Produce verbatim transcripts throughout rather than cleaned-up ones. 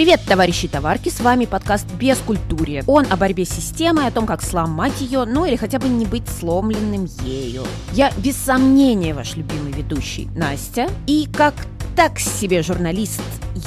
Привет, товарищи и товарки, с вами подкаст «Без культуры». Он о борьбе с системой, о том, как сломать ее, ну или хотя бы не быть сломленным ею. Я без сомнения ваш любимый ведущий Настя, и как так себе журналист.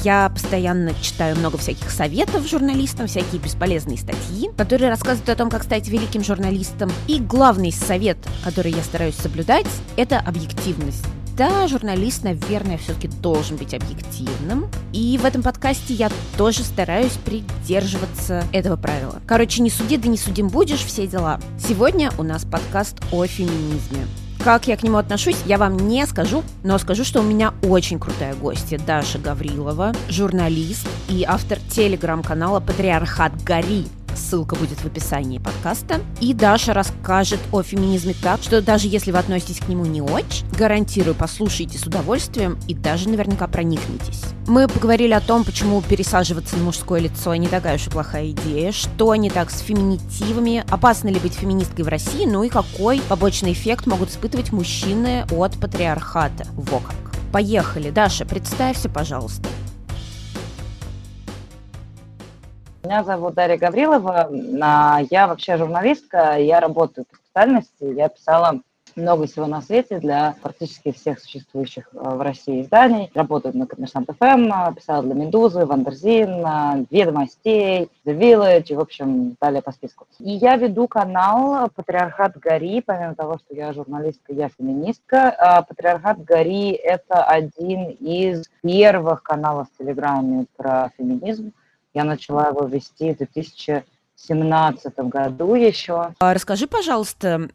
Я постоянно читаю много всяких советов журналистам, всякие бесполезные статьи, которые рассказывают о том, как стать великим журналистом. И главный совет, который я стараюсь соблюдать, это объективность. Да, журналист, наверное, все-таки должен быть объективным. И в этом подкасте я тоже стараюсь придерживаться этого правила. Короче, не суди, да не судим будешь, все дела. Сегодня у нас подкаст о феминизме. Как я к нему отношусь, я вам не скажу, но скажу, что у меня очень крутая гостья Даша Гаврилова, журналист и автор телеграм-канала «Патриархат Гори». Ссылка будет в описании подкаста. И Даша расскажет о феминизме так, что даже если вы относитесь к нему не очень, гарантирую, послушайте с удовольствием и даже наверняка проникнетесь. Мы поговорили о том, почему пересаживаться на мужское лицо не такая уж и плохая идея, что не так с феминитивами, опасно ли быть феминисткой в России, ну и какой побочный эффект могут испытывать мужчины от патриархата. Во как. Поехали. Даша, представься, пожалуйста. Меня зовут Дарья Гаврилова, я вообще журналистка, я работаю по специальности, я писала много всего на свете для практически всех существующих в России изданий. Работаю на Коммерсант.ФМ, писала для Медузы, Вандерзин, Ведомостей, The Village, в общем, далее по списку. И я веду канал «Патриархат Гори», помимо того, что я журналистка, я феминистка. «Патриархат Гори» — это один из первых каналов в Телеграме про феминизм. Я начала его вести в две тысячи семнадцатом году еще. Расскажи, пожалуйста,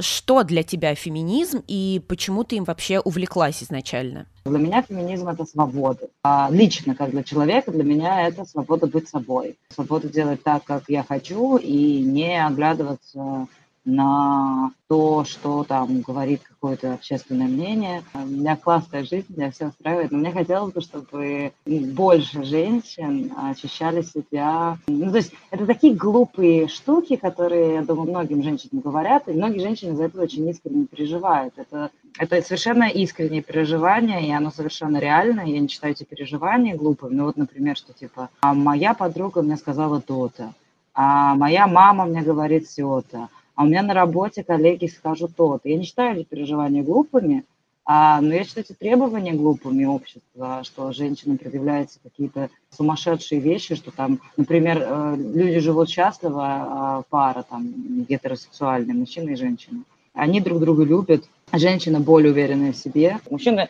что для тебя феминизм и почему ты им вообще увлеклась изначально? Для меня феминизм – это свобода. Лично, как для человека, для меня это свобода быть собой. Свобода делать так, как я хочу, и не оглядываться на то, что там говорит какое-то общественное мнение. У меня классная жизнь, меня все устраивает, но мне хотелось бы, чтобы больше женщин ощущали себя. Ну, то есть это такие глупые штуки, которые, я думаю, многим женщинам говорят, и многие женщины за это очень искренне переживают. Это, это совершенно искреннее переживание, и оно совершенно реальное. Я не считаю эти переживания глупыми. Ну вот, например, что типа «моя подруга мне сказала то-то», а «моя мама мне говорит все-то», а у меня на работе коллеги скажут то-то. Я не считаю эти переживания глупыми, а, но я считаю эти требования глупыми общества, что женщинам предъявляются какие-то сумасшедшие вещи, что там, например, люди живут счастливо, пара там гетеросексуальная, мужчина и женщина. Они друг друга любят. Женщина более уверенная в себе. Мужчина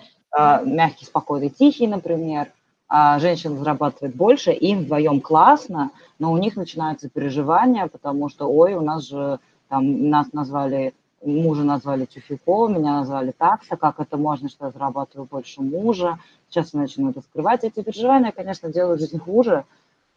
мягкий, спокойный, тихий, например. А женщина зарабатывает больше, им вдвоем классно, но у них начинаются переживания, потому что, ой, у нас же... Там, нас назвали, мужа назвали тюфико, меня назвали такса, как это можно, что я зарабатываю больше мужа. Сейчас я начну это скрывать. Эти переживания, конечно, делают жизнь хуже.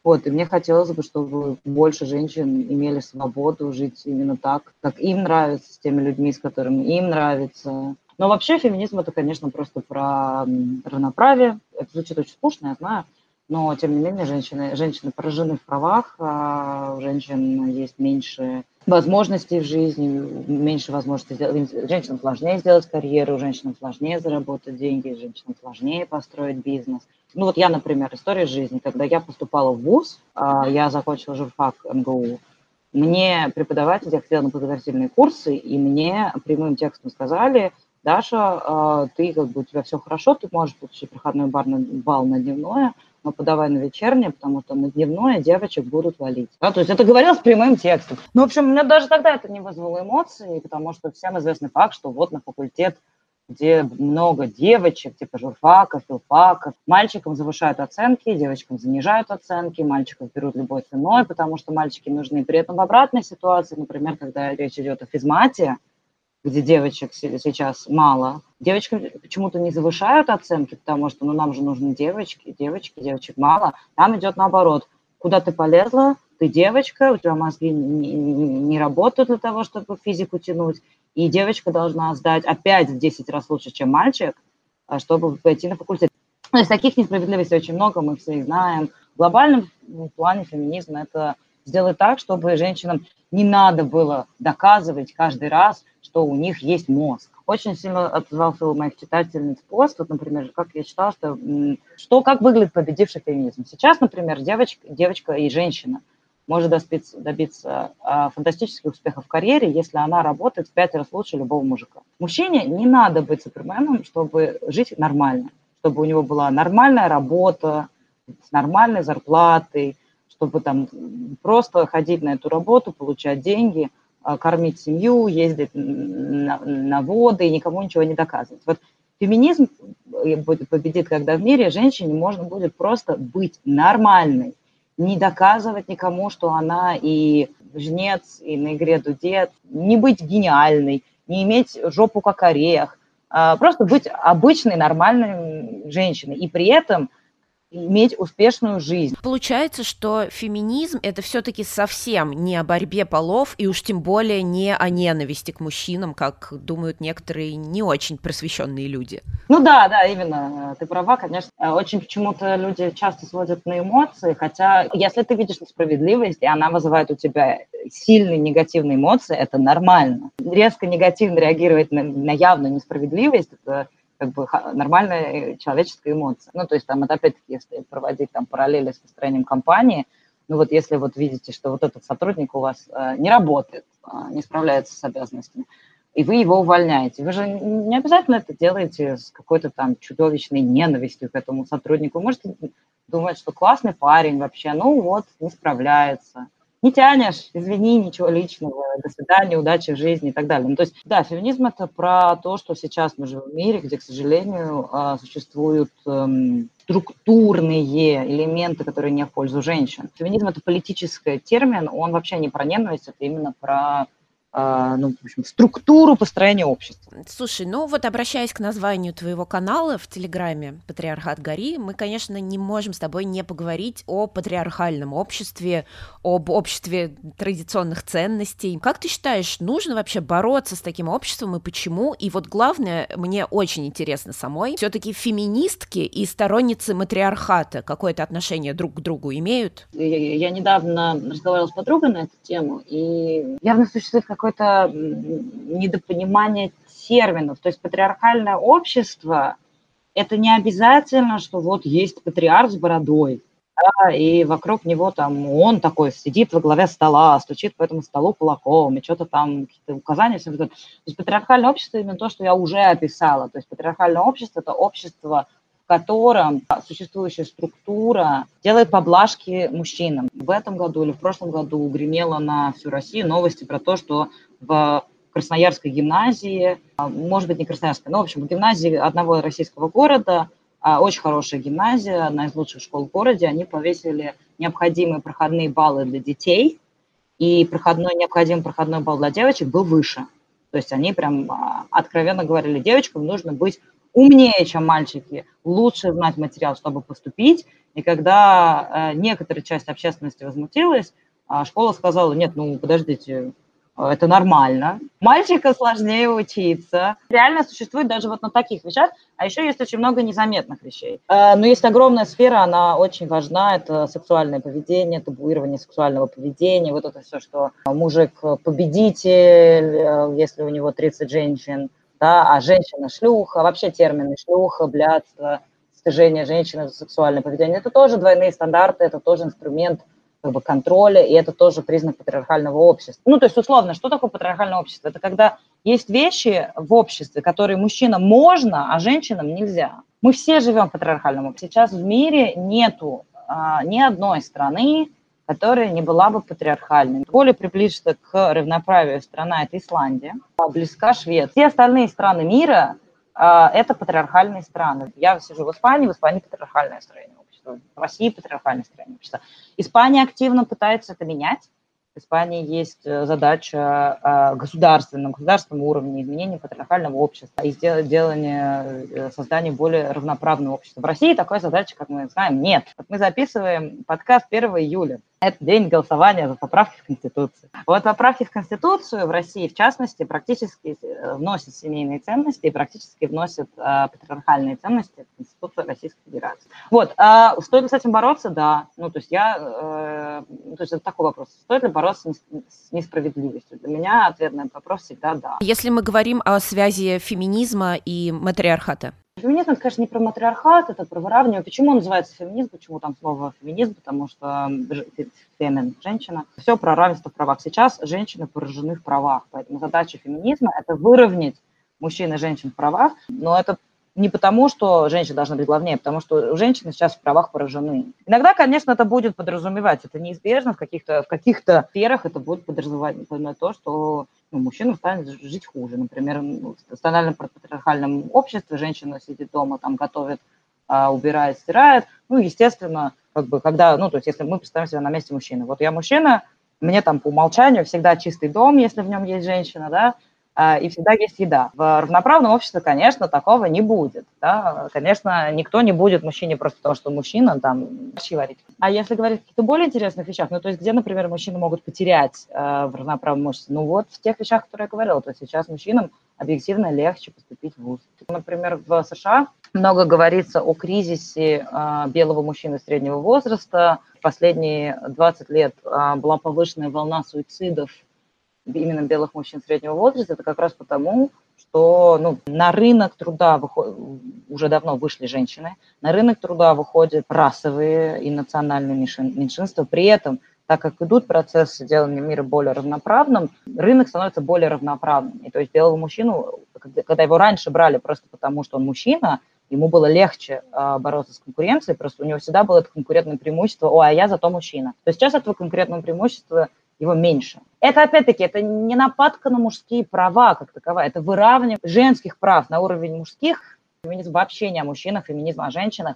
Вот, и мне хотелось бы, чтобы больше женщин имели свободу жить именно так, как им нравится, с теми людьми, с которыми им нравится. Но вообще феминизм – это, конечно, просто про равноправие. Это звучит очень скучно, я знаю. Но, тем не менее, женщины, женщины поражены в правах, а у женщин есть меньше возможностей в жизни, меньше возможностей сделать. Женщинам сложнее сделать карьеру, женщинам сложнее заработать деньги, женщинам сложнее построить бизнес. Ну вот я, например, история жизни. Когда я поступала в вуз, я закончила журфак эм гэ у, мне преподаватель, я ходила на подготовительные курсы, и мне прямым текстом сказали: «Даша, ты, как бы, у тебя все хорошо, ты можешь получить проходной балл на дневное, но подавай на вечернее, потому что на дневное девочек будут валить». Да, то есть это говорилось прямым текстом. Ну, в общем, у меня даже тогда это не вызвало эмоций, потому что всем известный факт, что вот на факультет, где много девочек, типа журфаков, филфаков, мальчикам завышают оценки, девочкам занижают оценки, мальчиков берут любой ценой, потому что мальчики нужны. При этом в обратной ситуации, например, когда речь идет о физмате, где девочек сейчас мало. Девочкам почему-то не завышают оценки, потому что ну, нам же нужны девочки, девочки, девочек мало. Там идет наоборот. Куда ты полезла? Ты девочка, у тебя мозги не, не, не работают для того, чтобы физику тянуть. И девочка должна сдать опять в десять раз лучше, чем мальчик, чтобы пойти на факультет. То есть таких несправедливостей очень много, мы все их знаем. В глобальном плане феминизм – это сделать так, чтобы женщинам не надо было доказывать каждый раз, что у них есть мозг. Очень сильно отозвался у моих читательниц пост, вот, например, как я читала, что, что как выглядит победивший феминизм. Сейчас, например, девочка, девочка и женщина может добиться, добиться фантастических успехов в карьере, если она работает в пять раз лучше любого мужика. Мужчине не надо быть суперменом, чтобы жить нормально, чтобы у него была нормальная работа, с нормальной зарплатой, чтобы там просто ходить на эту работу, получать деньги, кормить семью, ездить на, на воды и никому ничего не доказывать. Вот феминизм победит, когда в мире женщине можно будет просто быть нормальной, не доказывать никому, что она и жнец, и на игре дудет, не быть гениальной, не иметь жопу как орех, просто быть обычной нормальной женщиной и при этом иметь успешную жизнь. Получается, что феминизм – это все-таки совсем не о борьбе полов, и уж тем более не о ненависти к мужчинам, как думают некоторые не очень просвещенные люди. Ну да, да, именно, ты права, конечно. Очень почему-то люди часто сводят на эмоции, хотя если ты видишь несправедливость, и она вызывает у тебя сильные негативные эмоции, это нормально. Резко негативно реагировать на, на явную несправедливость – это как бы нормальная человеческая эмоция. Ну, то есть там, это опять-таки, если проводить там параллели с построением компании, ну, вот если вот видите, что вот этот сотрудник у вас э, не работает, э, не справляется с обязанностями, и вы его увольняете, вы же не обязательно это делаете с какой-то там чудовищной ненавистью к этому сотруднику. Вы можете думать, что классный парень вообще, ну, вот, не справляется. Не тянешь, извини, ничего личного, до свидания, удачи в жизни и так далее. Ну, то есть, да, феминизм – это про то, что сейчас мы живем в мире, где, к сожалению, существуют структурные элементы, которые не в пользу женщин. Феминизм – это политический термин, он вообще не про ненависть, это именно про... ну, в общем, структуру построения общества. Слушай, ну вот обращаясь к названию твоего канала в Телеграме «Патриархат Гори», мы, конечно, не можем с тобой не поговорить о патриархальном обществе, об обществе традиционных ценностей. Как ты считаешь, нужно вообще бороться с таким обществом и почему? И вот главное, мне очень интересно самой, все-таки феминистки и сторонницы матриархата какое-то отношение друг к другу имеют? Я, я недавно разговаривала с подругой на эту тему, и явно существует как какое-то недопонимание терминов. То есть патриархальное общество – это не обязательно, что вот есть патриарх с бородой, да, и вокруг него там он такой сидит во главе стола, стучит по этому столу кулаком, и что-то там, какие-то указания. Все то есть патриархальное общество – именно то, что я уже описала. То есть патриархальное общество – это общество, в котором существующая структура делает поблажки мужчинам. В этом году или в прошлом году гремело на всю Россию новости про то, что в Красноярской гимназии, может быть, не Красноярской, но, в общем, в гимназии одного российского города, очень хорошая гимназия, одна из лучших школ в городе, они повесили необходимые проходные баллы для детей, и проходной, необходимый проходной балл для девочек был выше. То есть они прям откровенно говорили, девочкам нужно быть умнее, чем мальчики, лучше знать материал, чтобы поступить. И когда э, некоторая часть общественности возмутилась, э, школа сказала, нет, ну, подождите, э, это нормально. Мальчика сложнее учиться. Реально существует даже вот на таких вещах. А еще есть очень много незаметных вещей. Э, но есть огромная сфера, она очень важна. Это сексуальное поведение, табуирование сексуального поведения. Вот это все, что мужик победитель, э, если у него тридцать женщин. Да, а женщина-шлюха, вообще термины шлюха, блядство, стыжение женщины за сексуальное поведение, это тоже двойные стандарты, это тоже инструмент как бы, контроля, и это тоже признак патриархального общества. Ну, то есть, условно, что такое патриархальное общество? Это когда есть вещи в обществе, которые мужчинам можно, а женщинам нельзя. Мы все живем в патриархальном обществе. Сейчас в мире нету а, ни одной страны, которая не была бы патриархальной. Более приближена к равноправию страна – это Исландия, близка Швеция. Все остальные страны мира – это патриархальные страны. Я сижу в Испании, в Испании патриархальное строение общества, в России патриархальное строение общества. Испания активно пытается это менять. В Испании есть задача государственного, государственного уровня изменения патриархального общества и сделания, создания более равноправного общества. В России такой задачи, как мы знаем, нет. Вот мы записываем подкаст первого июля. Это день голосования за поправки в Конституцию. Вот поправки в Конституцию в России, в частности, практически вносят семейные ценности и практически вносят э, патриархальные ценности в Конституцию Российской Федерации. Вот, э, стоит ли с этим бороться? Да. Ну, то есть я, э, то есть это такой вопрос. Стоит ли бороться с несправедливостью? Для меня ответ на этот вопрос всегда да. Если мы говорим о связи феминизма и матриархата. Феминизм, это, конечно, не про матриархат, это про выравнивание. Почему он называется феминизм? Почему там слово феминизм? Потому что фемин – женщина. Все про равенство в правах. Сейчас женщины поражены в правах. Поэтому задача феминизма – это выровнять мужчин и женщин в правах. Но это не потому, что женщины должны быть главнее, потому что женщины сейчас в правах поражены. Иногда, конечно, это будет подразумевать. Это неизбежно. В каких-то, в каких-то сферах это будет подразумевать то, что... Ну, мужчина станет жить хуже. Например, в стандартном патриархальном обществе женщина сидит дома, там готовит, убирает, стирает. Ну, естественно, как бы, когда, ну, то есть, если мы представим себя на месте мужчины. Вот я мужчина, мне там по умолчанию всегда чистый дом, если в нем есть женщина, да, и всегда есть еда. В равноправном обществе, конечно, такого не будет. Да? Конечно, никто не будет мужчине просто потому, что мужчина, там, вообще варить. А если говорить о каких-то более интересных вещах, ну, то есть где, например, мужчины могут потерять э, в равноправном обществе? Ну, вот в тех вещах, которые я говорила. То есть сейчас мужчинам объективно легче поступить в вуз. Например, в США много говорится о кризисе э, белого мужчины среднего возраста. Последние двадцать лет э, была повышенная волна суицидов именно белых мужчин среднего возраста, это как раз потому, что ну, на рынок труда выход... уже давно вышли женщины, на рынок труда выходят расовые и национальные меньшинства. При этом, так как идут процессы делания мира более равноправным, рынок становится более равноправным. И то есть белого мужчину, когда его раньше брали просто потому, что он мужчина, ему было легче э, бороться с конкуренцией, просто у него всегда было это конкурентное преимущество, о, а я зато мужчина. То есть сейчас этого конкурентного преимущества его меньше. Это, опять-таки, это не нападка на мужские права как таковая, это выравнивание женских прав на уровень мужских. Феминизм вообще не о мужчинах, феминизм о женщинах.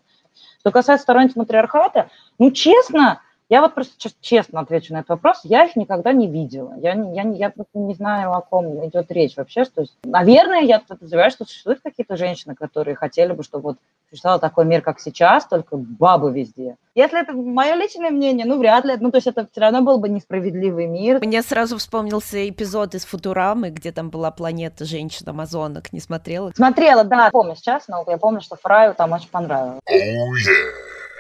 Что касается сторонниц матриархата, ну, честно, я вот просто честно отвечу на этот вопрос, я их никогда не видела. Я, я, я просто не знаю, о ком идет речь вообще. Что, наверное, я подозреваю, что существуют какие-то женщины, которые хотели бы, чтобы вот существовал такой мир, как сейчас, только бабы везде. Если это мое личное мнение, ну, вряд ли. Ну, то есть это все равно был бы несправедливый мир. Мне сразу вспомнился эпизод из «Футурамы», где там была планета женщин-амазонок. Не смотрела? Смотрела, да. Помню сейчас, но я помню, что Фраю там очень понравилось. Oh, yeah.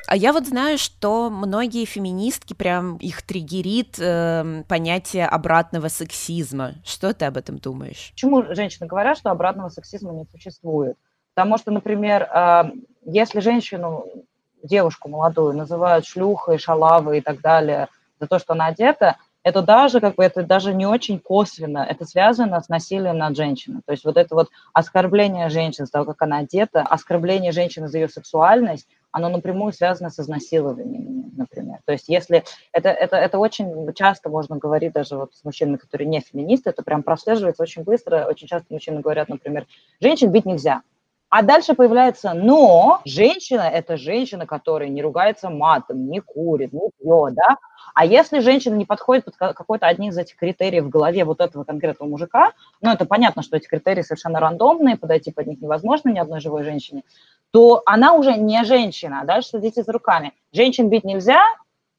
А я вот знаю, что многие феминистки, прям их триггерит э, понятие обратного сексизма. Что ты об этом думаешь? Почему женщины говорят, что обратного сексизма не существует? Потому что, например, э, если женщину, девушку молодую, называют шлюхой, шалавой и так далее за то, что она одета, это даже, как бы, это даже не очень косвенно, это связано с насилием над женщиной. То есть вот это вот оскорбление женщины за то, как она одета, оскорбление женщины за ее сексуальность, оно напрямую связано с изнасилованием, например. То есть если это, это, это очень часто можно говорить даже вот с мужчинами, которые не феминисты, это прям прослеживается очень быстро. Очень часто мужчины говорят, например, женщин бить нельзя. А дальше появляется, но женщина – это женщина, которая не ругается матом, не курит, не пьет, да? А если женщина не подходит под какой-то один из этих критериев в голове вот этого конкретного мужика, ну, это понятно, что эти критерии совершенно рандомные, подойти под них невозможно ни одной живой женщине, то она уже не женщина, дальше следите за руками. Женщин бить нельзя,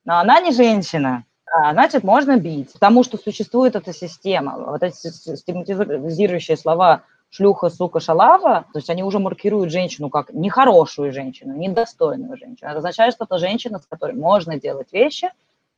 но она не женщина. Значит, можно бить, потому что существует эта система. Вот эти стигматизирующие слова «шлюха», «сука», «шалава», то есть они уже маркируют женщину как нехорошую женщину, недостойную женщину. Это означает, что это женщина, с которой можно делать вещи,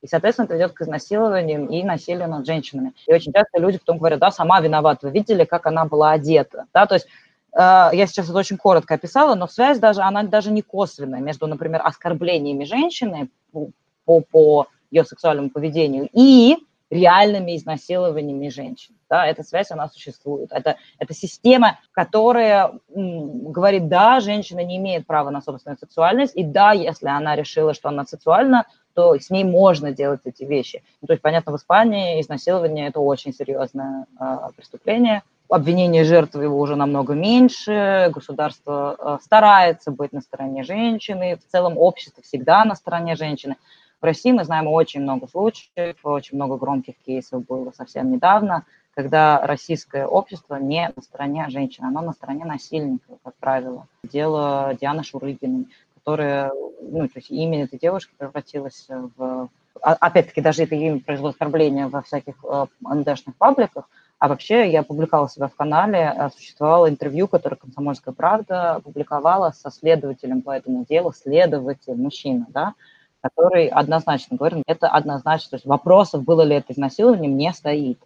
и, соответственно, это ведет к изнасилованиям и насилию над женщинами. И очень часто люди потом говорят, да, сама виновата, вы видели, как она была одета. Да, то есть я сейчас это очень коротко описала, но связь даже, она даже не косвенная между, например, оскорблениями женщины по, по, по ее сексуальному поведению и реальными изнасилованиями женщин. Да, эта связь, она существует. Это, это система, которая говорит, да, женщина не имеет права на собственную сексуальность, и да, если она решила, что она сексуальна, то с ней можно делать эти вещи. Ну, то есть, понятно, в Испании изнасилование – это очень серьезное а, преступление. Обвинение жертвы его уже намного меньше, государство старается быть на стороне женщины, в целом общество всегда на стороне женщины. В России мы знаем очень много случаев, очень много громких кейсов было совсем недавно, когда российское общество не на стороне женщин, оно на стороне насильников, как правило. Дело Дианы Шурыгиной, которая, ну, то есть имя этой девушки превратилось в опять-таки, даже это имя произвело оскорбление во всяких эн дэ шных пабликах, а вообще я публиковала себя в канале, существовало интервью, которое «Комсомольская правда» публиковала со следователем по этому делу, следователь, мужчина, да, который однозначно говорит, это однозначно, то есть вопросов, было ли это изнасилование, не стоит.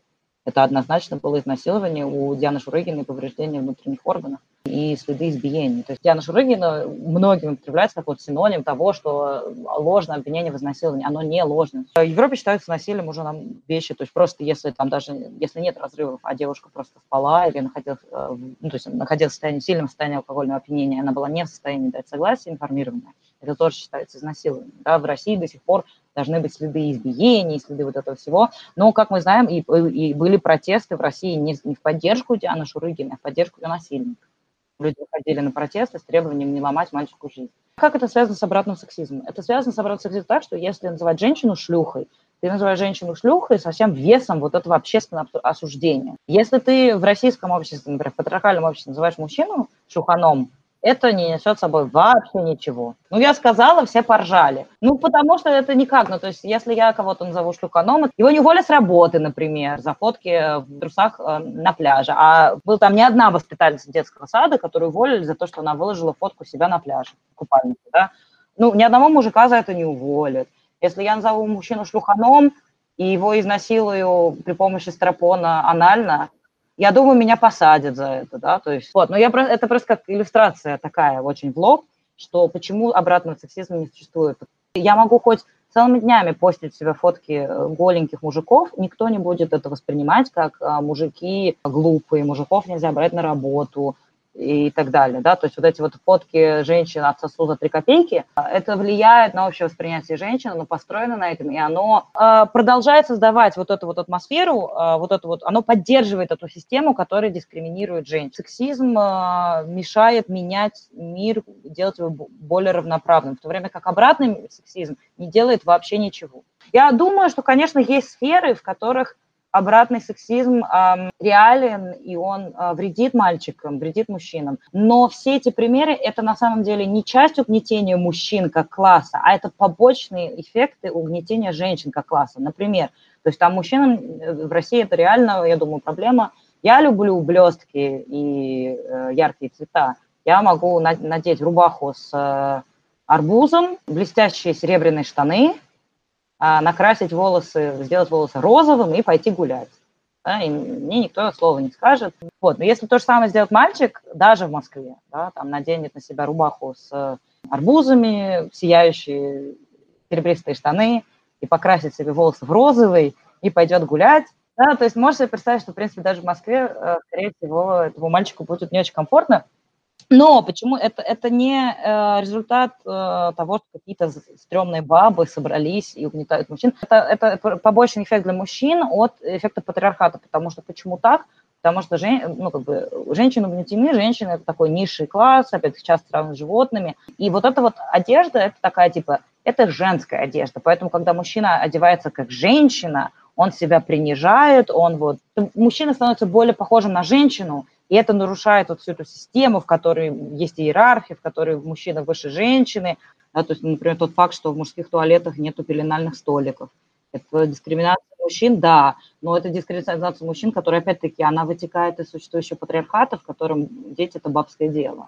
Это однозначно было изнасилование у Дианы Шурыгиной, повреждение внутренних органов и следы избиений. То есть Диана Шурыгина многим употребляется как вот синоним того, что ложное обвинение в изнасиловании, оно не ложное. В Европе считаются насилием уже нам вещи, то есть просто если там даже если нет разрывов, а девушка просто впала или находилась, ну, то есть находилась в состоянии, сильном состоянии алкогольного опьянения, она была не в состоянии дать согласие информированное, это тоже считается изнасилованием. Да, в России до сих пор должны быть следы избиений, следы вот этого всего. Но, как мы знаем, и, и были протесты в России не, не в поддержку Дианы Шурыгиной, а в поддержку ее насильника. Люди выходили на протесты с требованием не ломать мальчику жизнь. Как это связано с обратным сексизмом? Это связано с обратным сексизмом так, что если называть женщину шлюхой, ты называешь женщину шлюхой со всем весом вот этого общественного осуждения. Если ты в российском обществе, например, в патриархальном обществе называешь мужчину шлюханом, это не несет с собой вообще ничего. Ну, я сказала, все поржали. Ну, потому что это никак. Ну, то есть, если я кого-то назову шлюханом, его не уволят с работы, например, за фотки в трусах на пляже. А была там не одна воспитательница детского сада, которую уволили за то, что она выложила фотку себя на пляже, в купальнике, да. Ну, ни одного мужика за это не уволят. Если я назову мужчину шлюханом и его изнасилую при помощи стропона анально, я думаю, меня посадят за это, да, то есть, вот, но я, это просто как иллюстрация такая, очень в лоб, что почему обратного сексизма не существует. Я могу хоть целыми днями постить себе фотки голеньких мужиков, никто не будет это воспринимать как мужики глупые, мужиков нельзя брать на работу и так далее, да, то есть вот эти вот фотки женщин от сосу за три копейки, это влияет на общее восприятие женщин, оно построено на этом, и оно э, продолжает создавать вот эту вот атмосферу, э, вот это вот, оно поддерживает эту систему, которая дискриминирует женщин. Сексизм э, мешает менять мир, делать его более равноправным, в то время как обратный сексизм не делает вообще ничего. Я думаю, что, конечно, есть сферы, в которых обратный сексизм э, реален, и он э, вредит мальчикам, вредит мужчинам. Но все эти примеры, это на самом деле не часть угнетения мужчин как класса, а это побочные эффекты угнетения женщин как класса. Например, то есть там мужчинам в России это реально, я думаю, проблема. Я люблю блестки и э, яркие цвета. Я могу надеть рубаху с э, арбузом, блестящие серебряные штаны, накрасить волосы, сделать волосы розовым и пойти гулять. Да, и мне никто слова не скажет. Вот. Но если то же самое сделает мальчик, даже в Москве, да, там наденет на себя рубаху с арбузами, сияющие серебристые штаны, и покрасит себе волосы в розовый, и пойдет гулять. Да, то есть можете себе представить, что, в принципе, даже в Москве, скорее всего, этому мальчику будет не очень комфортно. Но почему это, это не э, результат э, того, что какие-то стрёмные бабы собрались и угнетают мужчин. Это, это побочный эффект для мужчин от эффекта патриархата, потому что почему так? Потому что жен, ну, как бы, женщины угнетены, женщины – это такой низший класс, опять часто сравнивают с животными. И вот эта вот одежда – это такая типа, это женская одежда. Поэтому, когда мужчина одевается как женщина, он себя принижает, он вот… Мужчина становится более похожим на женщину, и это нарушает вот всю эту систему, в которой есть иерархия, в которой мужчина выше женщины. Да, то есть, например, тот факт, что в мужских туалетах нету пеленальных столиков. Это дискриминация мужчин, да, но это дискриминация мужчин, которая, опять-таки, она вытекает из существующего патриархата, в котором дети – это бабское дело.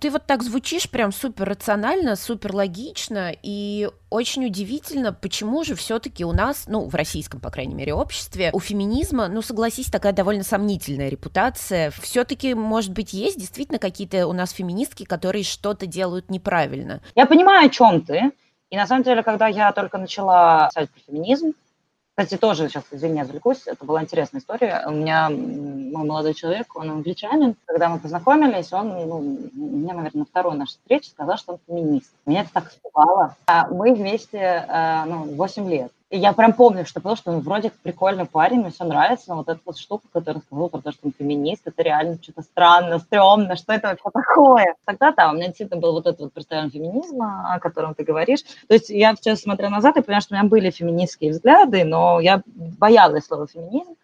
Ты вот так звучишь прям супер рационально, супер логично, и очень удивительно, почему же все-таки у нас, ну, в российском, по крайней мере, обществе, у феминизма, ну, согласись, такая довольно сомнительная репутация. Все-таки, может быть, есть действительно какие-то у нас феминистки, которые что-то делают неправильно. Я понимаю, о чем ты. И на самом деле, когда я только начала писать про феминизм, кстати, тоже сейчас, извини, отвлекусь, это была интересная история. У меня мой молодой человек, он англичанин. Когда мы познакомились, он, ну, мне, наверное, на второй нашей встрече сказал, что он феминист. Меня это так испугало. А мы вместе, ну, восемь лет. И я прям помню, что потому что он вроде прикольный парень, мне все нравится, но вот эта вот штука, которая сказала про то, что он феминист, это реально что-то странно, стрёмно, что это вообще такое? Тогда, да, у меня действительно был вот этот вот представление феминизма, о котором ты говоришь. То есть я сейчас смотрю назад и понимаю, что у меня были феминистские взгляды, но я боялась слова «феминизм».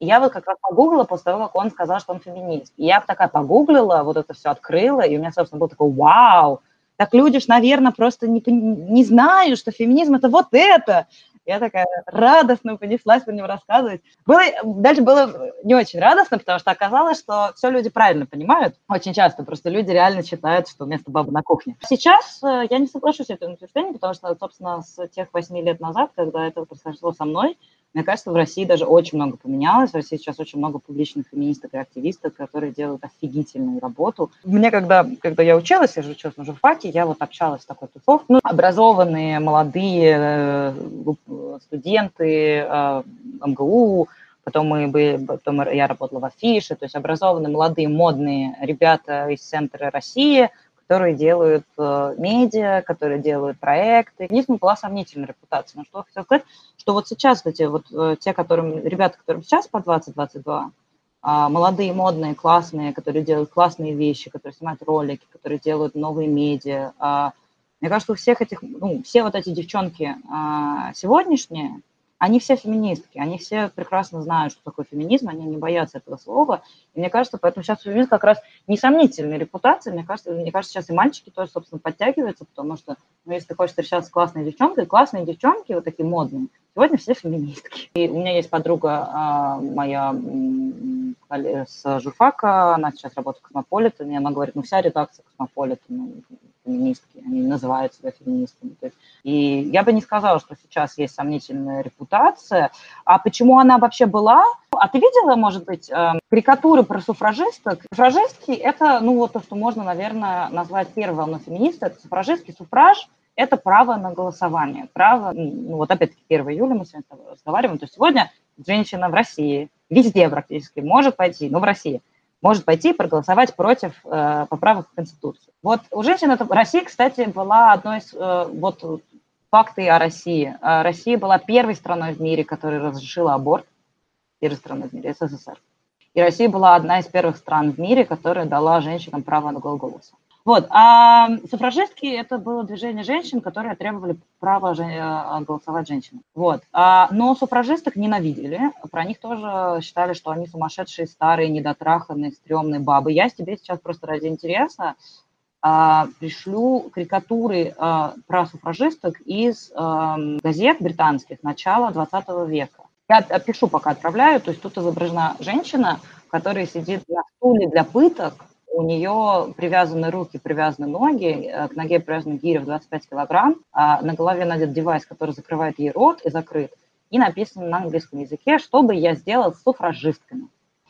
И я вот как раз погуглила после того, как он сказал, что он феминист. И я такая погуглила, вот это все открыла, и у меня, собственно, было такое «вау». так люди ж, наверное, просто не, не знают, что феминизм – это вот это. Я такая радостно понеслась по нему рассказывать. Было, дальше было не очень радостно, потому что оказалось, что все люди правильно понимают. Очень часто просто люди реально считают, что вместо бабы на кухне. Сейчас я не соглашусь с этим утверждением, потому что, собственно, с тех восьми лет назад, когда это произошло со мной, мне кажется, в России даже очень много поменялось. В России сейчас очень много публичных феминисток и активисток, которые делают офигительную работу. Мне, когда, когда я училась, я же училась на журфаке, я вот общалась с такой тусовкой. Ну, образованные, молодые студенты эм гэ у, потом, мы были, потом я работала в Афише, то есть образованные, молодые, модные ребята из центра России, которые делают медиа, которые делают проекты. У них была сомнительная репутация. Но что я хотела сказать, что вот сейчас эти вот те, которым, ребята, которым сейчас по двадцать-двадцать два, молодые, модные, классные, которые делают классные вещи, которые снимают ролики, которые делают новые медиа. Мне кажется, у всех этих, ну, все вот эти девчонки сегодняшние, они все феминистки, они все прекрасно знают, что такое феминизм, они не боятся этого слова. И мне кажется, поэтому сейчас феминизм как раз несомнительная репутация. Мне кажется, мне кажется, сейчас и мальчики тоже, собственно, подтягиваются, потому что, ну, если ты хочешь встречаться с классной девчонкой, классные девчонки, вот такие модные, сегодня все феминистки. И у меня есть подруга моя с журфака, она сейчас работает в Космополитане, она говорит, ну, вся редакция Космополитана феминистки, они называют себя феминистками. То есть, и я бы не сказала, что сейчас есть сомнительная репутация. А почему она вообще была? А ты видела, может быть, карикатуры про суфражисток? Суфражистки – это, ну, вот то, что можно, наверное, назвать первой волной феминисток. Суфражистки, суфраж – это право на голосование. Право, ну, вот опять-таки первого июля мы сегодня разговариваем. То есть сегодня женщина в России, везде практически, может пойти, но в России, может пойти и проголосовать против э, поправок в Конституцию. Вот у женщин это... Россия, кстати, была одной из... Э, вот факты о России. Э, Россия была первой страной в мире, которая разрешила аборт. Первой страной в мире, эс эс эс эр. И Россия была одна из первых стран в мире, которая дала женщинам право на голос. Вот. А суфражистки – это было движение женщин, которые требовали права голосовать женщинам. Вот. А, но суфражисток ненавидели. Про них тоже считали, что они сумасшедшие, старые, недотраханные, стрёмные бабы. Я тебе сейчас просто ради интереса а, пришлю карикатуры а, про суфражисток из а, газет британских начала двадцатого века. Я пишу, пока отправляю. То есть тут изображена женщина, которая сидит на стуле для пыток. У нее привязаны руки, привязаны ноги, к ноге привязан гиря в двадцать пять килограмм, а на голове надет девайс, который закрывает ей рот и закрыт, и написано на английском языке, что бы я сделал с суфражистками.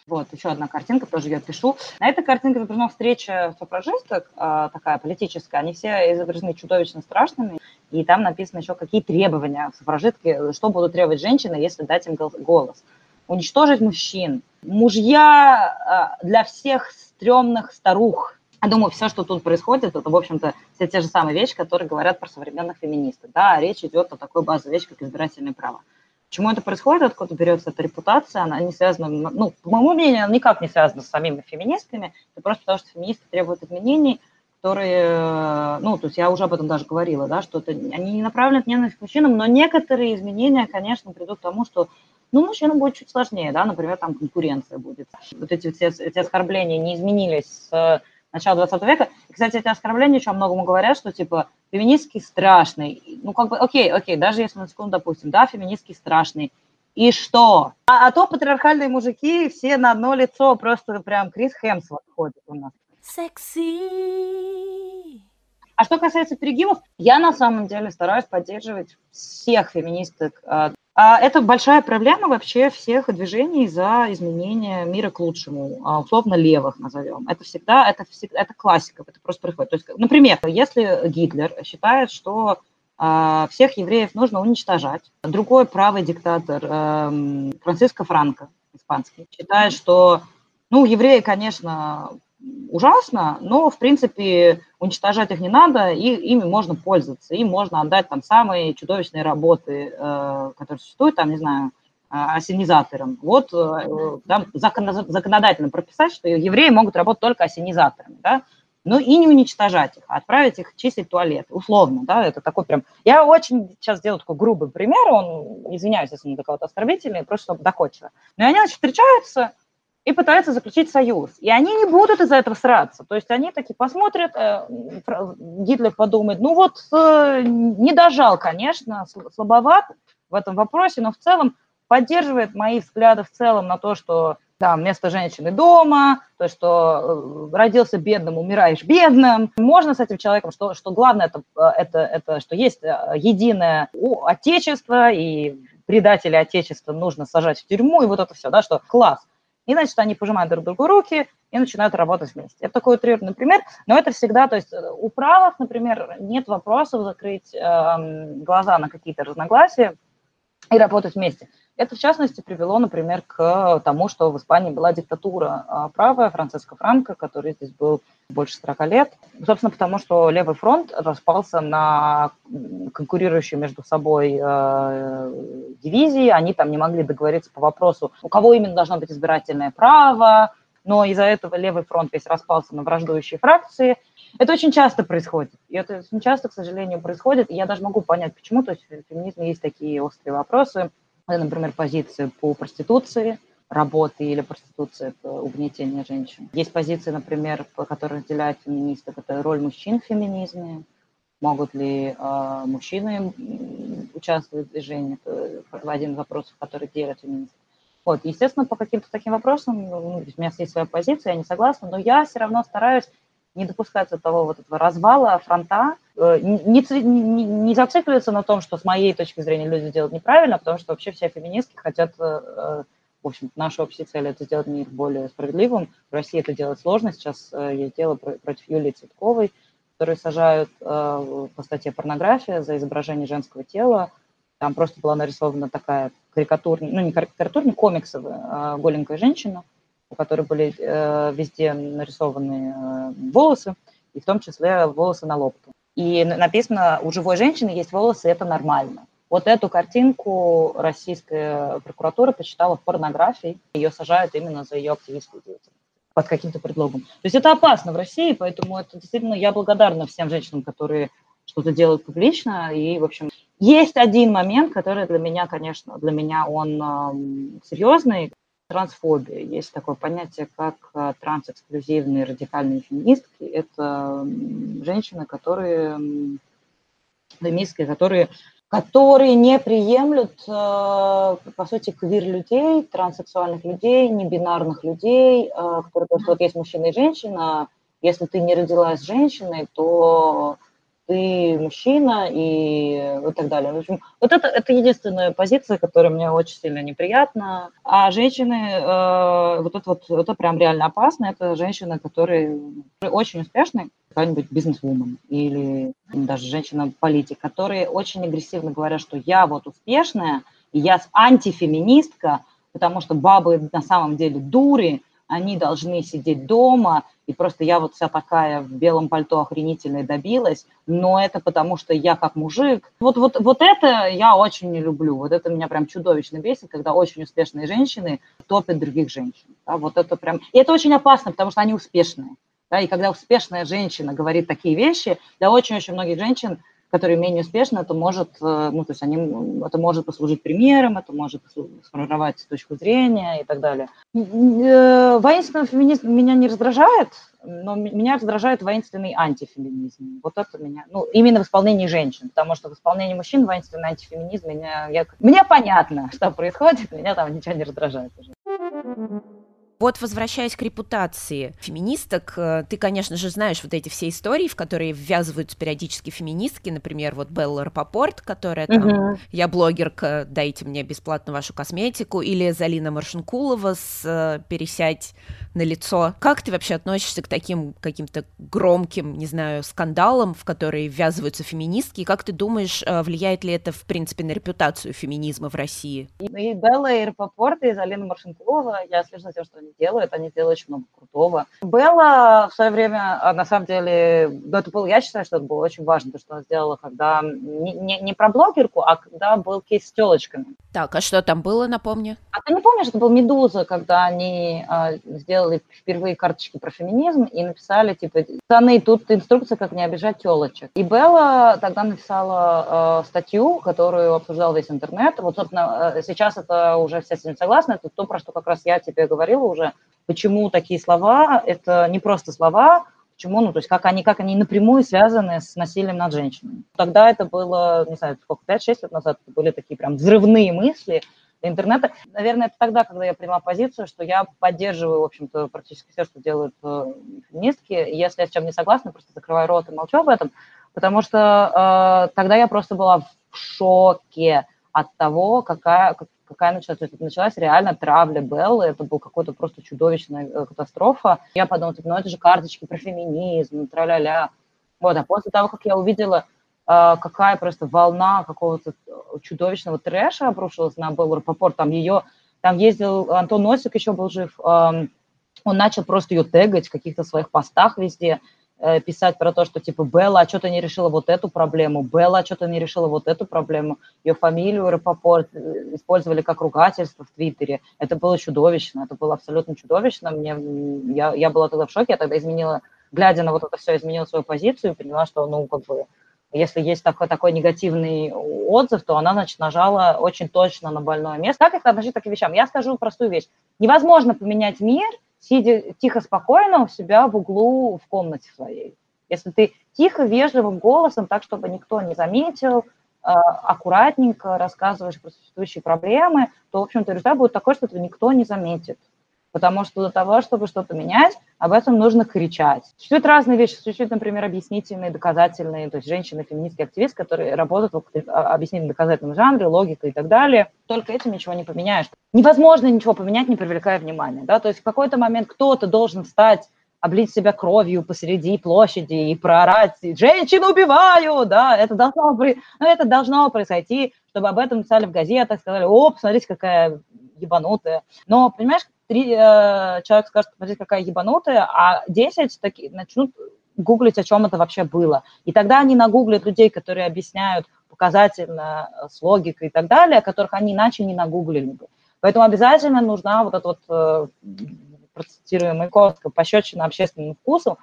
Вот, еще одна картинка, тоже я пишу. На этой картинке изображена встреча суфражисток, такая политическая, они все изображены чудовищно страшными, и там написано еще, какие требования суфражистки, что будут требовать женщины, если дать им голос. Уничтожить мужчин, мужья для всех стрёмных старух. Я думаю, все, что тут происходит, это, в общем-то, все те же самые вещи, которые говорят про современных феминисток. Да, речь идет о такой базовой вещи, как избирательное право. Почему это происходит, откуда берется эта репутация, она не связана, ну, по моему мнению, она никак не связана с самими феминистками, это просто потому, что феминисты требуют изменений, которые, ну, то есть я уже об этом даже говорила, да, что это, они не направлены ненависть к мужчинам, но некоторые изменения, конечно, придут к тому, что, ну, мужчинам будет чуть сложнее, да, например, там конкуренция будет. Вот эти все эти оскорбления не изменились с начала двадцатого века. И, кстати, эти оскорбления еще о многом говорят, что, типа, феминистский страшный. Ну, как бы, окей, окей, даже если на секунду, допустим, да, феминистский страшный. И что? А, а то патриархальные мужики все на одно лицо, просто прям Крис Хемсворт ходит у нас. Секси. А что касается перегибов, я на самом деле стараюсь поддерживать всех феминисток. Это большая проблема вообще всех движений за изменение мира к лучшему, условно левых назовем. Это всегда, это всегда, это классика, это просто происходит. То есть, например, если Гитлер считает, что всех евреев нужно уничтожать, другой правый диктатор Франциско Франко, испанский, считает, что, ну, евреи, конечно, ужасно, но, в принципе, уничтожать их не надо, и ими можно пользоваться, им можно отдать там самые чудовищные работы, э, которые существуют, там, не знаю, э, ассенизаторам. Вот э, да, закон, законодательно прописать, что евреи могут работать только ассенизаторами, да, но и не уничтожать их, а отправить их чистить туалет, условно, да, это такой прям... Я очень сейчас делаю такой грубый пример, он, извиняюсь, если он для кого-то оскорбительный, просто чтобы доходчиво. Но они, значит, встречаются... и пытаются заключить союз. И они не будут из-за этого сраться. То есть они такие посмотрят, Гитлер подумает, ну вот не дожал, конечно, слабоват в этом вопросе, но в целом поддерживает мои взгляды в целом на то, что там место женщины дома, то, что родился бедным, умираешь бедным. Можно с этим человеком, что, что главное, это, это, это что есть единое отечество, и предателей отечества нужно сажать в тюрьму, и вот это все, да, что класс. И, значит, они пожимают друг другу руки и начинают работать вместе. Это такой утрированный пример, но это всегда, то есть у правых, например, нет вопросов закрыть э, глаза на какие-то разногласия и работать вместе. Это, в частности, привело, например, к тому, что в Испании была диктатура правая, Франциско Франко, который здесь был больше сорок лет. Собственно, потому что левый фронт распался на конкурирующие между собой дивизии. Они там не могли договориться по вопросу, у кого именно должно быть избирательное право. Но из-за этого левый фронт весь распался на враждующие фракции. Это очень часто происходит. И это очень часто, к сожалению, происходит. И я даже могу понять, почему. То есть в феминизме есть такие острые вопросы. Например, позиции по проституции, работы или проституции – это угнетение женщин. Есть позиции, например, которые разделяют феминистов, это роль мужчин в феминизме, могут ли э, мужчины участвовать в движении, это один из вопросов, который делят феминистов. Вот, естественно, по каким-то таким вопросам, ну, у меня есть своя позиция, я не согласна, но я все равно стараюсь не допускать от того вот этого развала фронта, не, не, не зацикливаться на том, что с моей точки зрения люди делают неправильно, потому что вообще все феминистки хотят, в общем, наша общая цель – это сделать мир более справедливым. В России это делать сложно. Сейчас я делаю против Юлии Цветковой, которую сажают по статье «Порнография» за изображение женского тела. Там просто была нарисована такая карикатурная, ну не карикатурная, комиксовая голенькая женщина, у которой были э, везде нарисованы э, волосы, и в том числе волосы на лобке. И написано, у живой женщины есть волосы, это нормально. Вот эту картинку российская прокуратура посчитала порнографией. Ее сажают именно за ее активистскую деятельность под каким-то предлогом. То есть это опасно в России, поэтому это действительно я благодарна всем женщинам, которые что-то делают публично. И, в общем, есть один момент, который для меня, конечно, для меня он э, серьезный. Трансфобия. Есть такое понятие, как трансэксклюзивные радикальные феминистки. Это женщины, которые, феминистки, которые, которые не приемлют, по сути, квир-людей, транссексуальных людей, небинарных людей, которые говорят, что вот есть мужчина и женщина, если ты не родилась женщиной, то ты мужчина и вот так далее. В общем, вот это, это единственная позиция, которая мне очень сильно неприятна. А женщины, э, вот это вот, это прям реально опасно. Это женщины, которые очень успешны, какая-нибудь бизнес-вумен или даже женщина-политик, которые очень агрессивно говорят, что я вот успешная, и я антифеминистка, потому что бабы на самом деле дури, они должны сидеть дома, и просто я вот вся такая в белом пальто охренительно добилась, но это потому, что я как мужик. Вот, вот, вот это я очень не люблю, вот это меня прям чудовищно бесит, когда очень успешные женщины топят других женщин. Да, вот это прям... И это очень опасно, потому что они успешные. Да, и когда успешная женщина говорит такие вещи, для очень-очень многих женщин, которые менее успешны, это может, ну, то есть они, это может послужить примером, это может сформировать точку зрения и так далее. Воинственный феминизм меня не раздражает, но меня раздражает воинственный антифеминизм. Вот это меня, ну, именно в исполнении женщин, потому что в исполнении мужчин воинственный антифеминизм, меня, я, мне понятно, что происходит, меня там ничего не раздражает уже. Вот, возвращаясь к репутации феминисток, ты, конечно же, знаешь вот эти все истории, в которые ввязываются периодически феминистки, например, вот Белла Рапопорт, которая там uh-huh. «Я блогерка, дайте мне бесплатно вашу косметику», или Залина Маршенкулова с «Пересядь на лицо». Как ты вообще относишься к таким каким-то громким, не знаю, скандалам, в которые ввязываются феминистки, и как ты думаешь, влияет ли это, в принципе, на репутацию феминизма в России? И Белла и Рапопорт, и Залина Маршенкулова, я слежу за тем, что они делают, они делают очень много крутого. Белла в свое время, на самом деле, ну, это было, я считаю, что это было очень важно, то, что она сделала, когда не, не, не про блогерку, а когда был кейс с телочками. Так, а что там было, напомни? А ты не помнишь, это был «Медуза», когда они э, сделали впервые карточки про феминизм и написали, типа, пацаны, тут инструкция, как не обижать телочек. И Белла тогда написала э, статью, которую обсуждал весь интернет. Вот, собственно, э, сейчас это уже все с ним согласны, это то, про что как раз я тебе говорила уже, почему такие слова, это не просто слова, почему, ну, то есть как они, как они напрямую связаны с насилием над женщинами. Тогда это было, не знаю, сколько, пять-шесть лет назад, это были такие прям взрывные мысли для интернета. Наверное, это тогда, когда я приняла позицию, что я поддерживаю, в общем-то, практически все, что делают феминистки. Если я с чем не согласна, просто закрываю рот и молчу об этом, потому что э, тогда я просто была в шоке от того, какая... какая началась, то есть началась реально травля Беллы, это была какая-то просто чудовищная катастрофа. Я подумала, ну это же карточки про феминизм, тра-ля-ля. Вот, а после того, как я увидела, какая просто волна какого-то чудовищного трэша обрушилась на Беллу Рапопорт, там ее, там ездил Антон Носик, еще был жив, он начал просто ее тегать в каких-то своих постах везде, писать про то, что типа Белла, а что ты не решила вот эту проблему, Белла, а что ты не решила вот эту проблему, ее фамилию Рапопорт использовали как ругательство в Твиттере, это было чудовищно, это было абсолютно чудовищно, мне, я, я была тогда в шоке, я тогда изменила, глядя на вот это все, изменила свою позицию и поняла, что, ну, как бы, если есть такой, такой негативный отзыв, то она, значит, нажала очень точно на больное место. Как это относится к таким вещам? Я скажу простую вещь. Невозможно поменять мир, сидя тихо, спокойно у себя в углу в комнате своей. Если ты тихо, вежливым голосом, так, чтобы никто не заметил, аккуратненько рассказываешь про существующие проблемы, то, в общем-то, результат будет такой, что никто не заметит. Потому что для того, чтобы что-то менять, об этом нужно кричать. Существуют разные вещи. Существуют, например, объяснительные, доказательные, то есть женщины-феминистские активисты, которые работают в объяснительно-доказательном жанре, логика и так далее. Только этим ничего не поменяешь. Невозможно ничего поменять, не привлекая внимания. Да? То есть в какой-то момент кто-то должен встать, облить себя кровью посреди площади и проорать «Женщину убиваю!» да? это, должно, ну, это должно произойти, чтобы об этом писали в газетах, сказали «О, посмотрите, какая ебанутая». Но, понимаешь, три э, человека скажут, смотрите, какая ебанутая, а десять таки, начнут гуглить, о чем это вообще было. И тогда они нагуглят людей, которые объясняют показательно, с логикой и так далее, которых они иначе не нагуглили бы. Поэтому обязательно нужна вот эта вот, э, процитируемая Маяковская, пощечина общественным вкусом.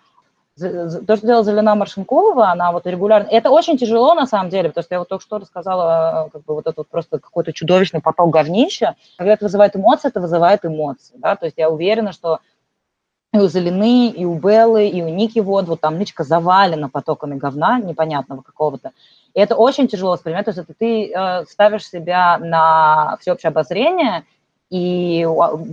То, что делала Залина Маршенкулова, она вот регулярно... Это очень тяжело, на самом деле, потому что я вот только что рассказала, как бы вот этот вот просто какой-то чудовищный поток говнища. Когда это вызывает эмоции, это вызывает эмоции, да, то есть я уверена, что и у Залины, и у Беллы, и у Ники вот, вот там личка завалена потоками говна непонятного какого-то. И это очень тяжело воспринимать, то есть это ты э, ставишь себя на всеобщее обозрение, и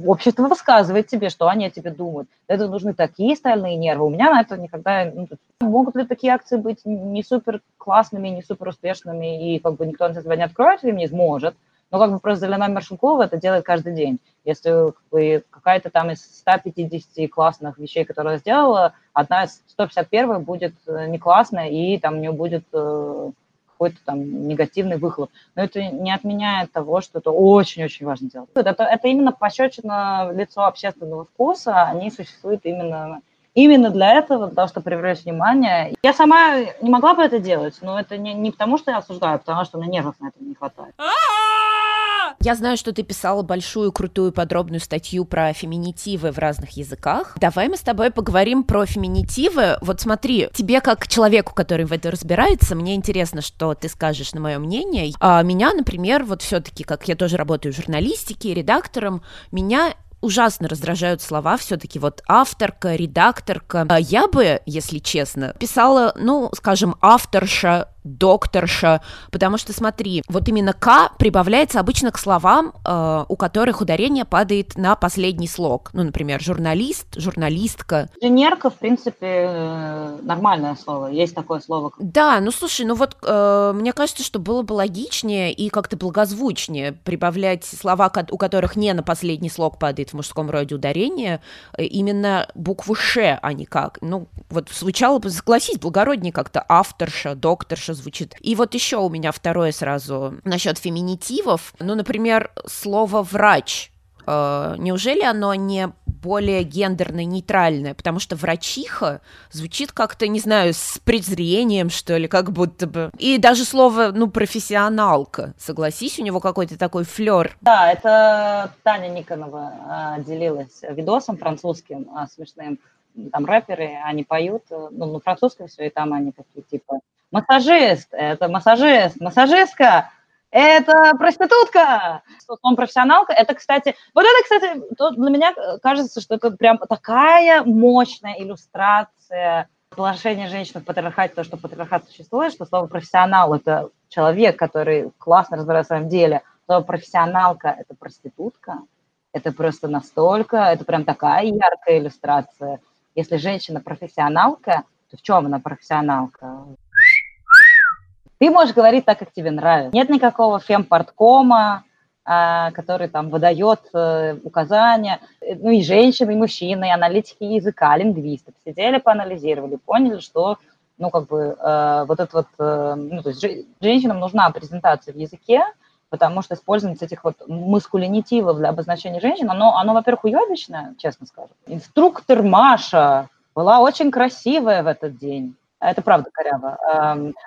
общество высказывает тебе, что они о тебе думают. Это нужны такие стальные нервы. У меня на это никогда... Ну, могут ли такие акции быть не супер классными, не супер успешными, и как бы никто на себя не откроет, или не сможет? Но как бы просто Залина Маршенкулова это делает каждый день. Если как бы, какая-то там из ста пятидесяти классных вещей, которые я сделала, одна из ста пятидесяти первых будет не классная, и там у нее будет... какой-то там негативный выхлоп. Но это не отменяет того, что это очень-очень важно делать. Это, это именно пощечина лицо общественного вкуса, они существуют именно, именно для этого, потому что привлечь внимание. Я сама не могла бы это делать, но это не, не потому, что я осуждаю, а потому что мне нервов на это не хватает. Я знаю, что ты писала большую, крутую, подробную статью про феминитивы в разных языках. Давай мы с тобой поговорим про феминитивы. Вот смотри, тебе как человеку, который в этом разбирается, мне интересно, что ты скажешь на мое мнение. А меня, например, вот все-таки, как я тоже работаю в журналистике, редактором, меня... ужасно раздражают слова, все-таки вот авторка, редакторка. Я бы, если честно, писала, ну, скажем, авторша, докторша, потому что, смотри, вот именно «к» прибавляется обычно к словам, э, у которых ударение падает на последний слог. Ну, например, журналист, журналистка. Инженерка, в принципе, нормальное слово, есть такое слово. Да, ну, слушай, ну вот э, мне кажется, что было бы логичнее и как-то благозвучнее прибавлять слова, у которых не на последний слог падает в мужском роде ударение, именно букву «ш», а не «как». Ну, вот звучало бы, согласись, благороднее как-то авторша, докторша звучит. И вот еще у меня второе сразу насчет феминитивов. Ну, например, слово «врач». Э, неужели оно не более гендерно-нейтральное? Потому что «врачиха» звучит как-то, не знаю, с презрением, что ли, как будто бы. И даже слово, ну, «профессионалка», согласись, у него какой-то такой флёр. Да, это Таня Никонова делилась видосом французским смешным. Там рэперы, они поют, ну, на французском все, и там они такие, типа, массажист, это массажист, массажистка. это проститутка, он профессионалка. Это, кстати, вот это, кстати, для меня кажется, что это прям такая мощная иллюстрация положения женщин в патриархате, то, что патриархат существует, что слово профессионал – это человек, который классно разбирается в своем деле, слово профессионалка – это проститутка. Это просто настолько, это прям такая яркая иллюстрация. Если женщина профессионалка, то в чем она профессионалка? Ты можешь говорить так, как тебе нравится. Нет никакого фемпорткома, который там выдает указания. Ну и женщины, и мужчины, и аналитики языка, лингвисты сидели, поанализировали, поняли, что, ну как бы, вот это вот, ну то есть женщинам нужна презентация в языке, потому что использование этих вот маскулинитивов для обозначения женщин, оно, оно, во-первых, уебищное, честно скажу. Инструктор Маша была очень красивая в этот день. Это правда коряво.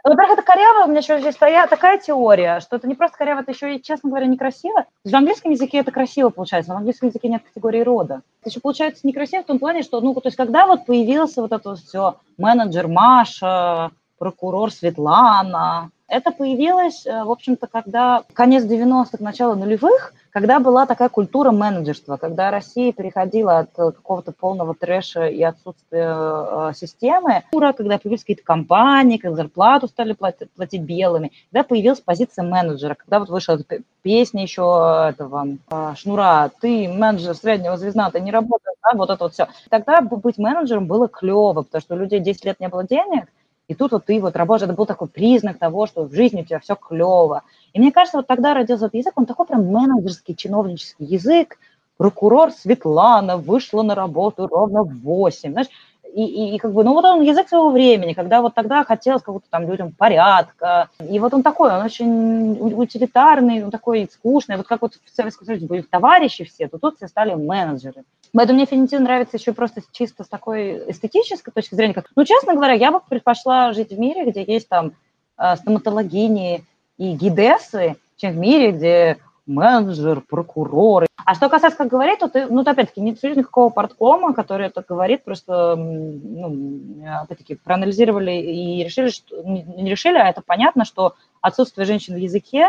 Во-первых, это коряво, у меня еще здесь такая теория, что это не просто коряво, это еще и, честно говоря, некрасиво. В английском языке это красиво получается, в английском языке нет категории рода. Это еще получается некрасиво в том плане, что, ну, то есть, когда вот появился вот это все менеджер Маша, прокурор Светлана... Это появилось, в общем-то, когда конец девяностых, начало нулевых, когда была такая культура менеджерства, когда Россия переходила от какого-то полного трэша и отсутствия системы, когда появились какие-то компании, когда зарплату стали платить, платить белыми, когда появилась позиция менеджера, когда вот вышла песня еще этого Шнура, ты менеджер среднего звезда, ты не работаешь, да? Вот это вот все. Тогда быть менеджером было клево, потому что у людей десять лет не было денег, и тут вот ты вот работаешь, это был такой признак того, что в жизни у тебя все клево. И мне кажется, вот тогда родился этот язык, он такой прям менеджерский, чиновнический язык. Прокурор Светлана вышла на работу ровно в восемь, знаешь. И, и, и как бы, ну вот он язык своего времени, когда вот тогда хотелось какого-то там людям порядка. И вот он такой, он очень утилитарный, он такой скучный. Вот как вот в Советском Союзе были товарищи все, то тут все стали менеджеры. Поэтому мне Финитин нравится еще просто чисто с такой эстетической точки зрения. Как... Ну, честно говоря, я бы предпочла жить в мире, где есть там э, стоматологини и гидесы, чем в мире, где менеджер, прокуроры. А что касается, как говорить, то ты, ну, то, опять-таки, не существует никакого парткома, который это говорит, просто, ну, опять-таки, проанализировали и решили, что, не решили, а это понятно, что отсутствие женщин в языке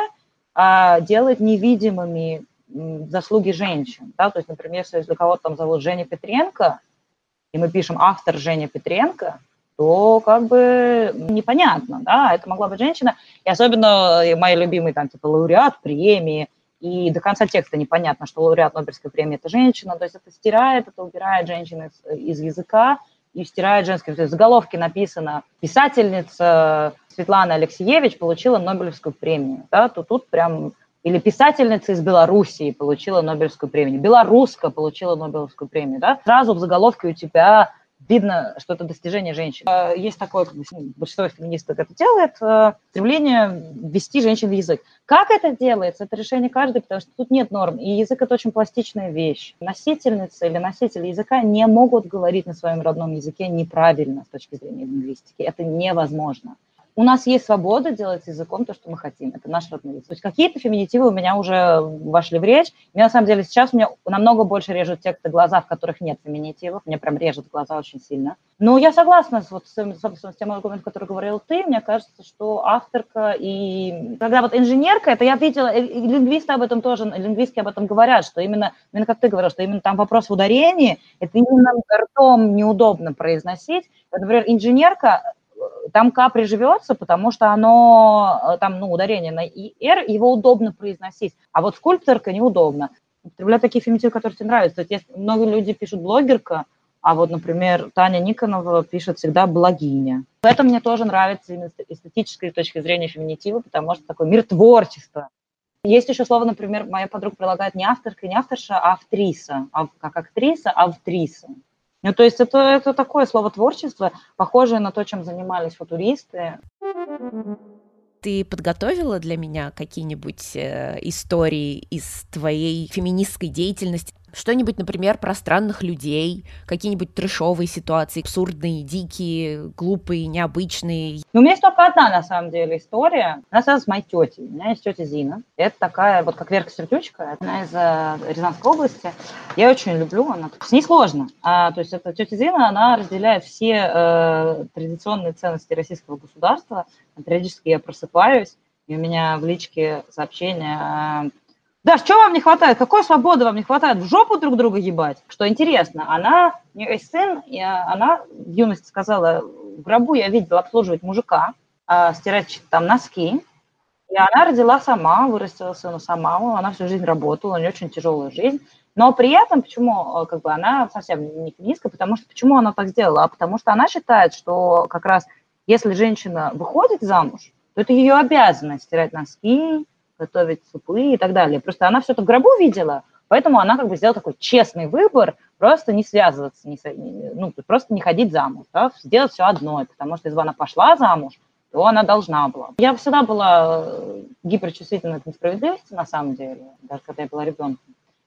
а, делает невидимыми заслуги женщин, да, то есть, например, если для кого-то там зовут Женя Петренко, и мы пишем автор Женя Петренко, то как бы непонятно, да, это могла быть женщина, и особенно мои любимые там типа лауреат премии, и до конца текста непонятно, что лауреат Нобелевской премии это женщина, то есть это стирает, это убирает женщин из, из языка и стирает женский, то есть в заголовке написано писательница Светлана Алексеевич получила Нобелевскую премию, да, то тут прям... Или писательница из Белоруссии получила Нобелевскую премию. Белоруска получила Нобелевскую премию. Да? Сразу в заголовке у тебя видно, что это достижение женщин. Есть такое, как бы, большинство феминисток это делает, стремление ввести женщин в язык. Как это делается, это решение каждой, потому что тут нет норм. И язык – это очень пластичная вещь. Носительницы или носители языка не могут говорить на своем родном языке неправильно с точки зрения лингвистики. Это невозможно. У нас есть свобода делать с языком то, что мы хотим. Это наш родной язык. То есть какие-то феминитивы у меня уже вошли в речь. Мне, на самом деле, сейчас у меня намного больше режут тексты глаза, в которых нет феминитивов. Мне прям режут глаза очень сильно. Но я согласна с, вот, с, собственно, с тем аргументом, который говорил ты. Мне кажется, что авторка и... Когда вот инженерка, это я видела, и лингвисты об этом тоже, лингвистки об этом говорят, что именно, именно как ты говорил, что именно там вопрос в ударении, это именно ртом неудобно произносить. Например, инженерка... Там К приживется, потому что оно, там, ну, ударение на и р, его удобно произносить, а вот скульпторка неудобно. Употребляю такие феминитивы, которые тебе нравятся. То есть много людей пишут блогерка, а вот, например, Таня Никонова пишет всегда блогиня. Это мне тоже нравится именно с эстетической точки зрения феминитива, потому что такой мир творчества. Есть еще слово, например, моя подруга прилагает не авторка, не авторша, а автриса, а как актриса, автриса. Ну, то есть это, это такое слово творчество, похожее на то, чем занимались футуристы. Ты подготовила для меня какие-нибудь э, истории из твоей феминистской деятельности? Что-нибудь, например, про странных людей, какие-нибудь трэшовые ситуации, абсурдные, дикие, глупые, необычные? Ну, у меня есть только одна, на самом деле, история. Она связана с моей тетей. У меня есть тетя Зина. Это такая, вот как Верка Сердючка, она из э, Рязанской области. Я очень люблю, она... с ней сложно. А, то есть эта тетя Зина, она разделяет все э, традиционные ценности российского государства. Периодически я просыпаюсь И у меня в личке сообщение: «Даш, чего вам не хватает? Какой свободы вам не хватает? В жопу друг друга ебать?» Что интересно, она, у нее есть сын, и она в юности сказала: в гробу я видела обслуживать мужика, стирать там носки. И она родила сама, вырастила сына сама, она всю жизнь работала, у нее очень тяжелая жизнь. Но при этом, почему как бы, она совсем не феминистка, потому что почему она так сделала? А потому что она считает, что как раз если женщина выходит замуж, то это ее обязанность стирать носки, готовить супы и так далее. Просто она все это в гробу видела, поэтому она как бы сделала такой честный выбор, просто не связываться, не, ну, просто не ходить замуж, да, сделать все одно, потому что если бы она пошла замуж, то она должна была. Я всегда была гиперчувствительна к несправедливости, на самом деле, даже когда я была ребенком.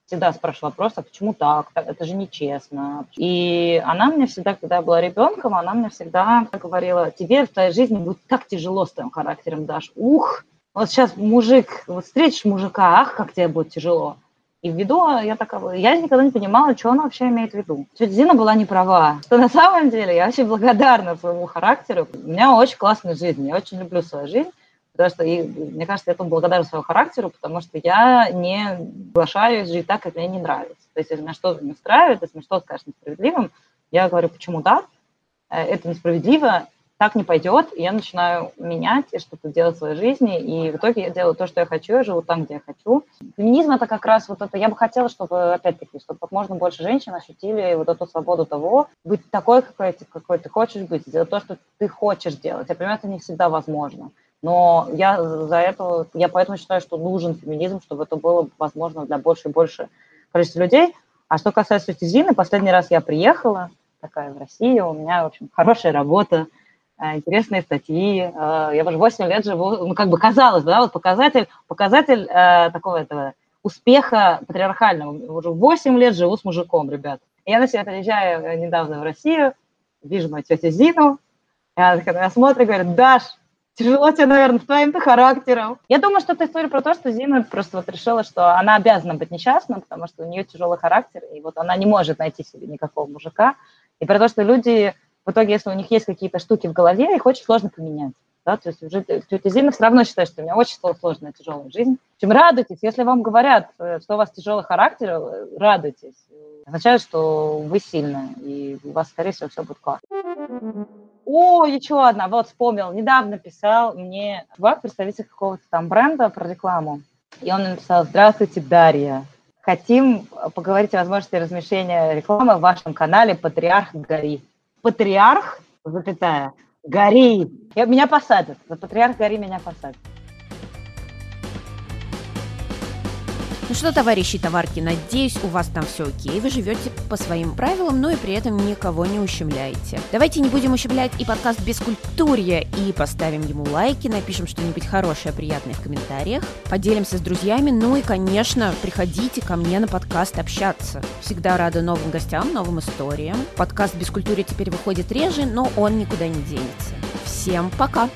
Всегда спрашивала просто, почему так, это же нечестно. И она мне всегда, когда я была ребенком, она мне всегда говорила: тебе в твоей жизни будет так тяжело с твоим характером, Даш, ух, вот сейчас мужик, вот встретишь мужика, ах, как тебе будет тяжело. И в виду я такая, я никогда не понимала, что она вообще имеет в виду. Тетя Зина была не права. Что на самом деле я очень благодарна своему характеру. У меня очень классная жизнь, я очень люблю свою жизнь, потому что, и, мне кажется, я этому благодарна своему характеру, потому что я не соглашаюсь жить так, как мне не нравится. То есть если меня что-то не устраивает, если мне что-то кажется несправедливым, я говорю, почему да, это несправедливо, так не пойдет, и я начинаю менять и что-то делать в своей жизни, и в итоге я делаю то, что я хочу, я живу там, где я хочу. Феминизм – это как раз вот это, я бы хотела, чтобы, опять-таки, чтобы как можно больше женщин ощутили вот эту свободу того, быть такой, какой, какой ты хочешь быть, делать то, что ты хочешь делать. Например, это не всегда возможно, но я за это, я поэтому считаю, что нужен феминизм, чтобы это было возможно для больше и больше количества людей. А что касается тети Зины, последний раз я приехала, такая в Россию, у меня, в общем, хорошая работа, интересные статьи. Я уже восемь лет живу, ну, как бы казалось, да, вот показатель, показатель э, такого этого успеха патриархального. Уже восемь лет живу с мужиком, ребят. Я, значит, приезжаю недавно в Россию, вижу мою тетю Зину, она такая смотрит и говорит: Даш, тяжело тебе, наверное, с твоим-то характером. Я думаю, что это история про то, что Зина просто вот решила, что она обязана быть несчастна, потому что у нее тяжелый характер, и вот она не может найти себе никакого мужика. И про то, что люди... В итоге, если у них есть какие-то штуки в голове, их очень сложно поменять. Да? То есть уже тетя Зина все равно считает, что у меня очень сложная, тяжелая жизнь. В общем, радуйтесь. Если вам говорят, что у вас тяжелый характер, радуйтесь. Означает, что вы сильны, и у вас, скорее всего, все будет классно. О, еще одна. Вот вспомнил. Недавно писал мне чувак, представитель какого-то там бренда, про рекламу. И он написал: «Здравствуйте, Дарья. Хотим поговорить о возможности размещения рекламы в вашем канале «Патриархат Гори». Патриарх, запятая, Гори. Я, меня посадят. За Патриарх Гори меня посадят. Ну что, товарищи товарки, надеюсь, у вас там все окей, вы живете по своим правилам, но и при этом никого не ущемляете. Давайте не будем ущемлять и подкаст «Без культуры», и поставим ему лайки, напишем что-нибудь хорошее, приятное в комментариях, поделимся с друзьями, ну и, конечно, приходите ко мне на подкаст общаться. Всегда рада новым гостям, новым историям. Подкаст «Без культуры» теперь выходит реже, но он никуда не денется. Всем пока!